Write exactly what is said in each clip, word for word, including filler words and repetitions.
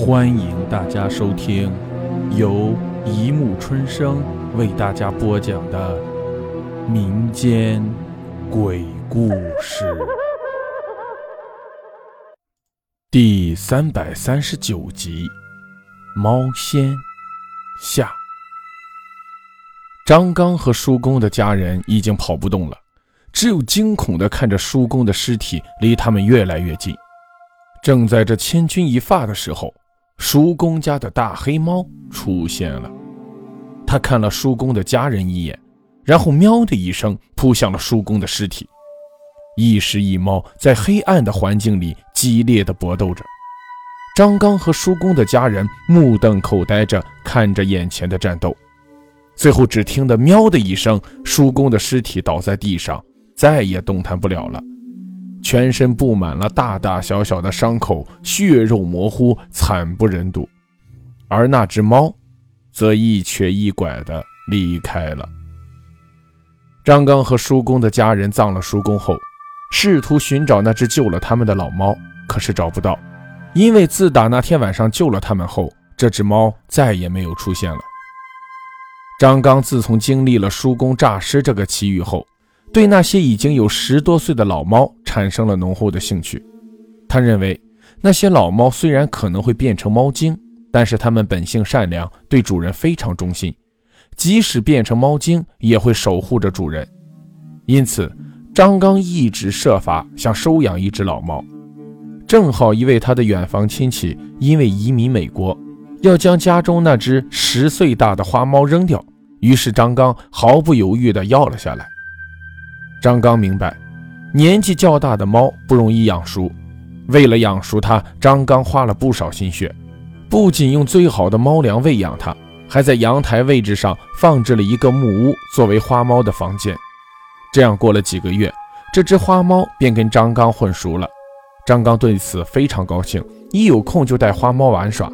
欢迎大家收听由一木春生为大家播讲的民间鬼故事第三百三十九集《猫仙》下。张刚和叔公的家人已经跑不动了，只有惊恐地看着叔公的尸体离他们越来越近。正在这千钧一发的时候，叔公家的大黑猫出现了。他看了叔公的家人一眼，然后喵的一声扑向了叔公的尸体。一时一猫在黑暗的环境里激烈的搏斗着，张刚和叔公的家人目瞪口呆着看着眼前的战斗。最后只听得喵的一声，叔公的尸体倒在地上，再也动弹不了了，全身布满了大大小小的伤口，血肉模糊，惨不忍睹。而那只猫则一瘸一拐地离开了。张刚和叔公的家人葬了叔公后，试图寻找那只救了他们的老猫，可是找不到，因为自打那天晚上救了他们后，这只猫再也没有出现了。张刚自从经历了叔公诈尸这个奇遇后，对那些已经有十多岁的老猫产生了浓厚的兴趣。他认为那些老猫虽然可能会变成猫精，但是它们本性善良，对主人非常忠心，即使变成猫精也会守护着主人。因此张刚一直设法想收养一只老猫。正好一位他的远房亲戚因为移民美国，要将家中那只十岁大的花猫扔掉，于是张刚毫不犹豫地要了下来。张刚明白，年纪较大的猫不容易养熟，为了养熟它，张刚花了不少心血，不仅用最好的猫粮喂养它，还在阳台位置上放置了一个木屋作为花猫的房间。这样过了几个月，这只花猫便跟张刚混熟了。张刚对此非常高兴，一有空就带花猫玩耍。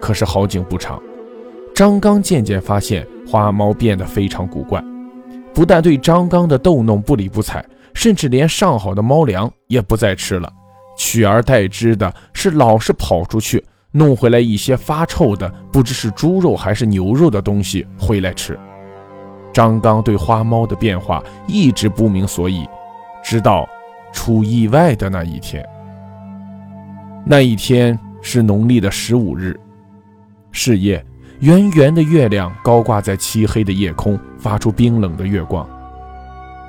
可是好景不长，张刚渐渐发现花猫变得非常古怪，不但对张刚的逗弄不理不睬，甚至连上好的猫粮也不再吃了，取而代之的是老是跑出去弄回来一些发臭的不知是猪肉还是牛肉的东西回来吃。张刚对花猫的变化一直不明所以，直到出意外的那一天。那一天是农历的十五日，是夜，圆圆的月亮高挂在漆黑的夜空，发出冰冷的月光。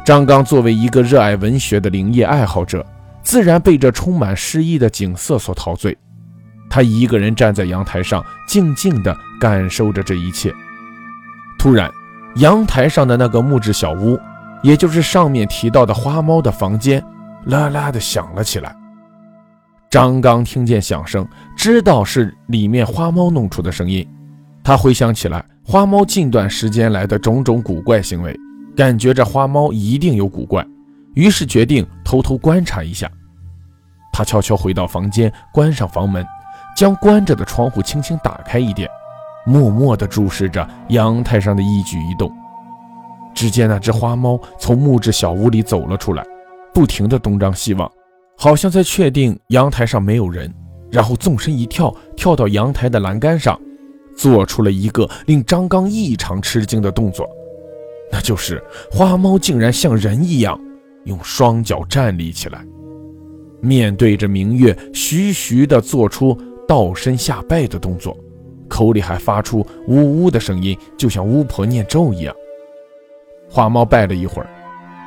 张刚作为一个热爱文学的灵异爱好者，自然被这充满诗意的景色所陶醉。他一个人站在阳台上，静静地感受着这一切。突然，阳台上的那个木质小屋，也就是上面提到的花猫的房间，啦啦地响了起来。张刚听见响声，知道是里面花猫弄出的声音。他回想起来花猫近段时间来的种种古怪行为，感觉这花猫一定有古怪，于是决定偷偷观察一下。他悄悄回到房间，关上房门，将关着的窗户轻轻打开一点，默默地注视着阳台上的一举一动。只见那只花猫从木质小屋里走了出来，不停地东张西望，好像在确定阳台上没有人，然后纵身一跳，跳到阳台的栏杆上，做出了一个令张刚异常吃惊的动作，那就是花猫竟然像人一样用双脚站立起来，面对着明月徐徐地做出倒身下拜的动作，口里还发出呜呜的声音，就像巫婆念咒一样。花猫拜了一会儿，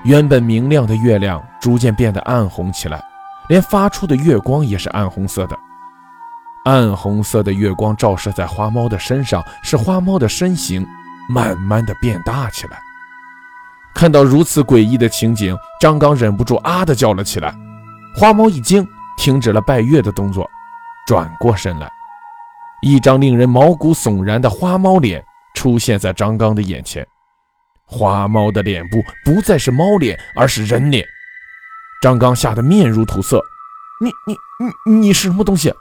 原本明亮的月亮逐渐变得暗红起来，连发出的月光也是暗红色的。暗红色的月光照射在花猫的身上，使花猫的身形慢慢的变大起来。看到如此诡异的情景，张刚忍不住啊的叫了起来。花猫一惊，停止了拜月的动作，转过身来，一张令人毛骨悚然的花猫脸出现在张刚的眼前。花猫的脸部不再是猫脸，而是人脸。张刚吓得面如土色，你你你你是什么东西？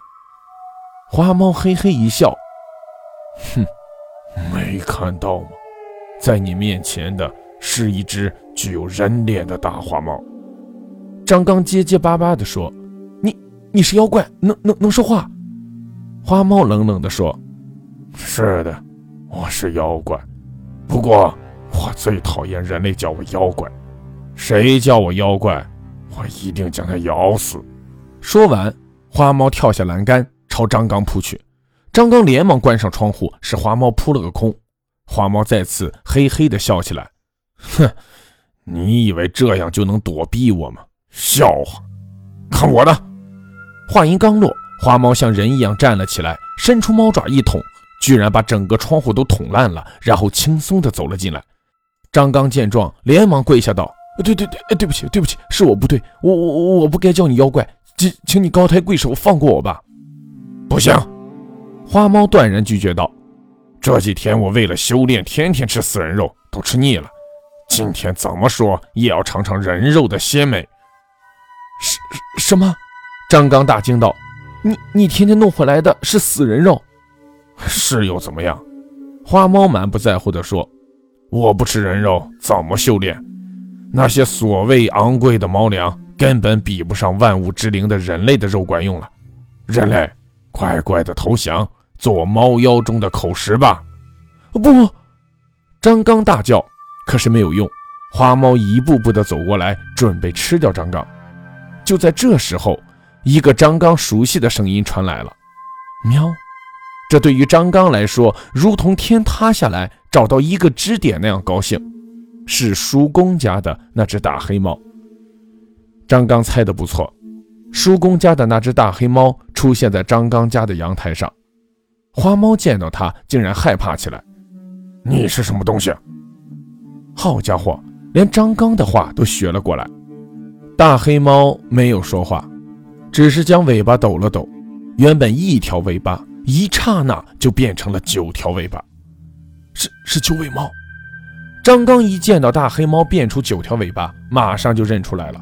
花猫嘿嘿一笑，哼，没看到吗？在你面前的是一只具有人脸的大花猫。张刚结结巴巴地说，你你是妖怪，能能能说话？花猫冷冷地说：“是的，我是妖怪，不过我最讨厌人类叫我妖怪，谁叫我妖怪，我一定将他咬死。”说完，花猫跳下栏杆，朝张刚扑去。张刚连忙关上窗户，使花猫扑了个空。花猫再次嘿嘿地笑起来：“哼，你以为这样就能躲避我吗？笑话，看我的！”话音刚落，花猫像人一样站了起来，伸出猫爪一捅，居然把整个窗户都捅烂了，然后轻松地走了进来。张刚见状，连忙跪下道：“对对对，对不起，对不起，是我不对，我我我不该叫你妖怪，请请你高抬贵手，放过我吧。”“不行！”花猫断然拒绝道：“这几天我为了修炼，天天吃死人肉，都吃腻了。今天怎么说也要尝尝人肉的鲜美。”“什什么？”张刚大惊道：“你你天天弄回来的是死人肉？”“是又怎么样？”花猫满不在乎地说：“我不吃人肉，怎么修炼？那些所谓昂贵的猫粮，根本比不上万物之灵的人类的肉管用了。人类，乖乖的投降，做猫妖中的口实吧！”“不！”张刚大叫，可是没有用。花猫一步步地走过来，准备吃掉张刚。就在这时候，一个张刚熟悉的声音传来了：“喵！”这对于张刚来说，如同天塌下来找到一个支点那样高兴。是叔公家的那只大黑猫。张刚猜得不错，叔公家的那只大黑猫出现在张刚家的阳台上。花猫见到它，竟然害怕起来：“你是什么东西？”好家伙，连张刚的话都学了过来。大黑猫没有说话，只是将尾巴抖了抖，原本一条尾巴，一刹那就变成了九条尾巴。是是九尾猫。张刚一见到大黑猫变出九条尾巴，马上就认出来了。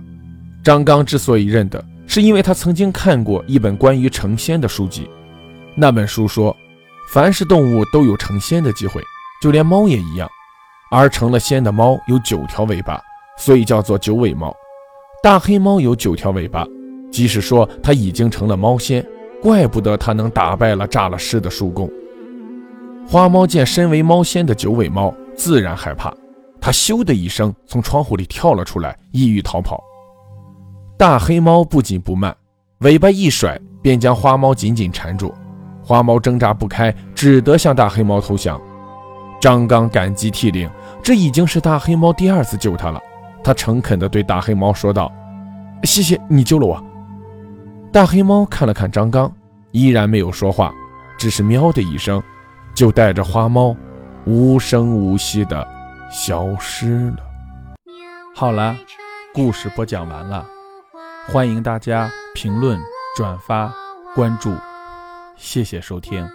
张刚之所以认得，是因为他曾经看过一本关于成仙的书籍。那本书说，凡是动物都有成仙的机会，就连猫也一样。而成了仙的猫有九条尾巴，所以叫做九尾猫。大黑猫有九条尾巴，即使说他已经成了猫仙，怪不得他能打败了诈了尸的叔公。花猫见身为猫仙的九尾猫，自然害怕，他咻的一声从窗户里跳了出来，意欲逃跑。大黑猫不紧不慢，尾巴一甩，便将花猫紧紧缠住。花猫挣扎不开，只得向大黑猫投降。张刚感激涕零，这已经是大黑猫第二次救他了。他诚恳地对大黑猫说道：“谢谢你救了我。”大黑猫看了看张刚，依然没有说话，只是喵的一声，就带着花猫无声无息地消失了。好了，故事播讲完了，欢迎大家评论、转发、关注，谢谢收听。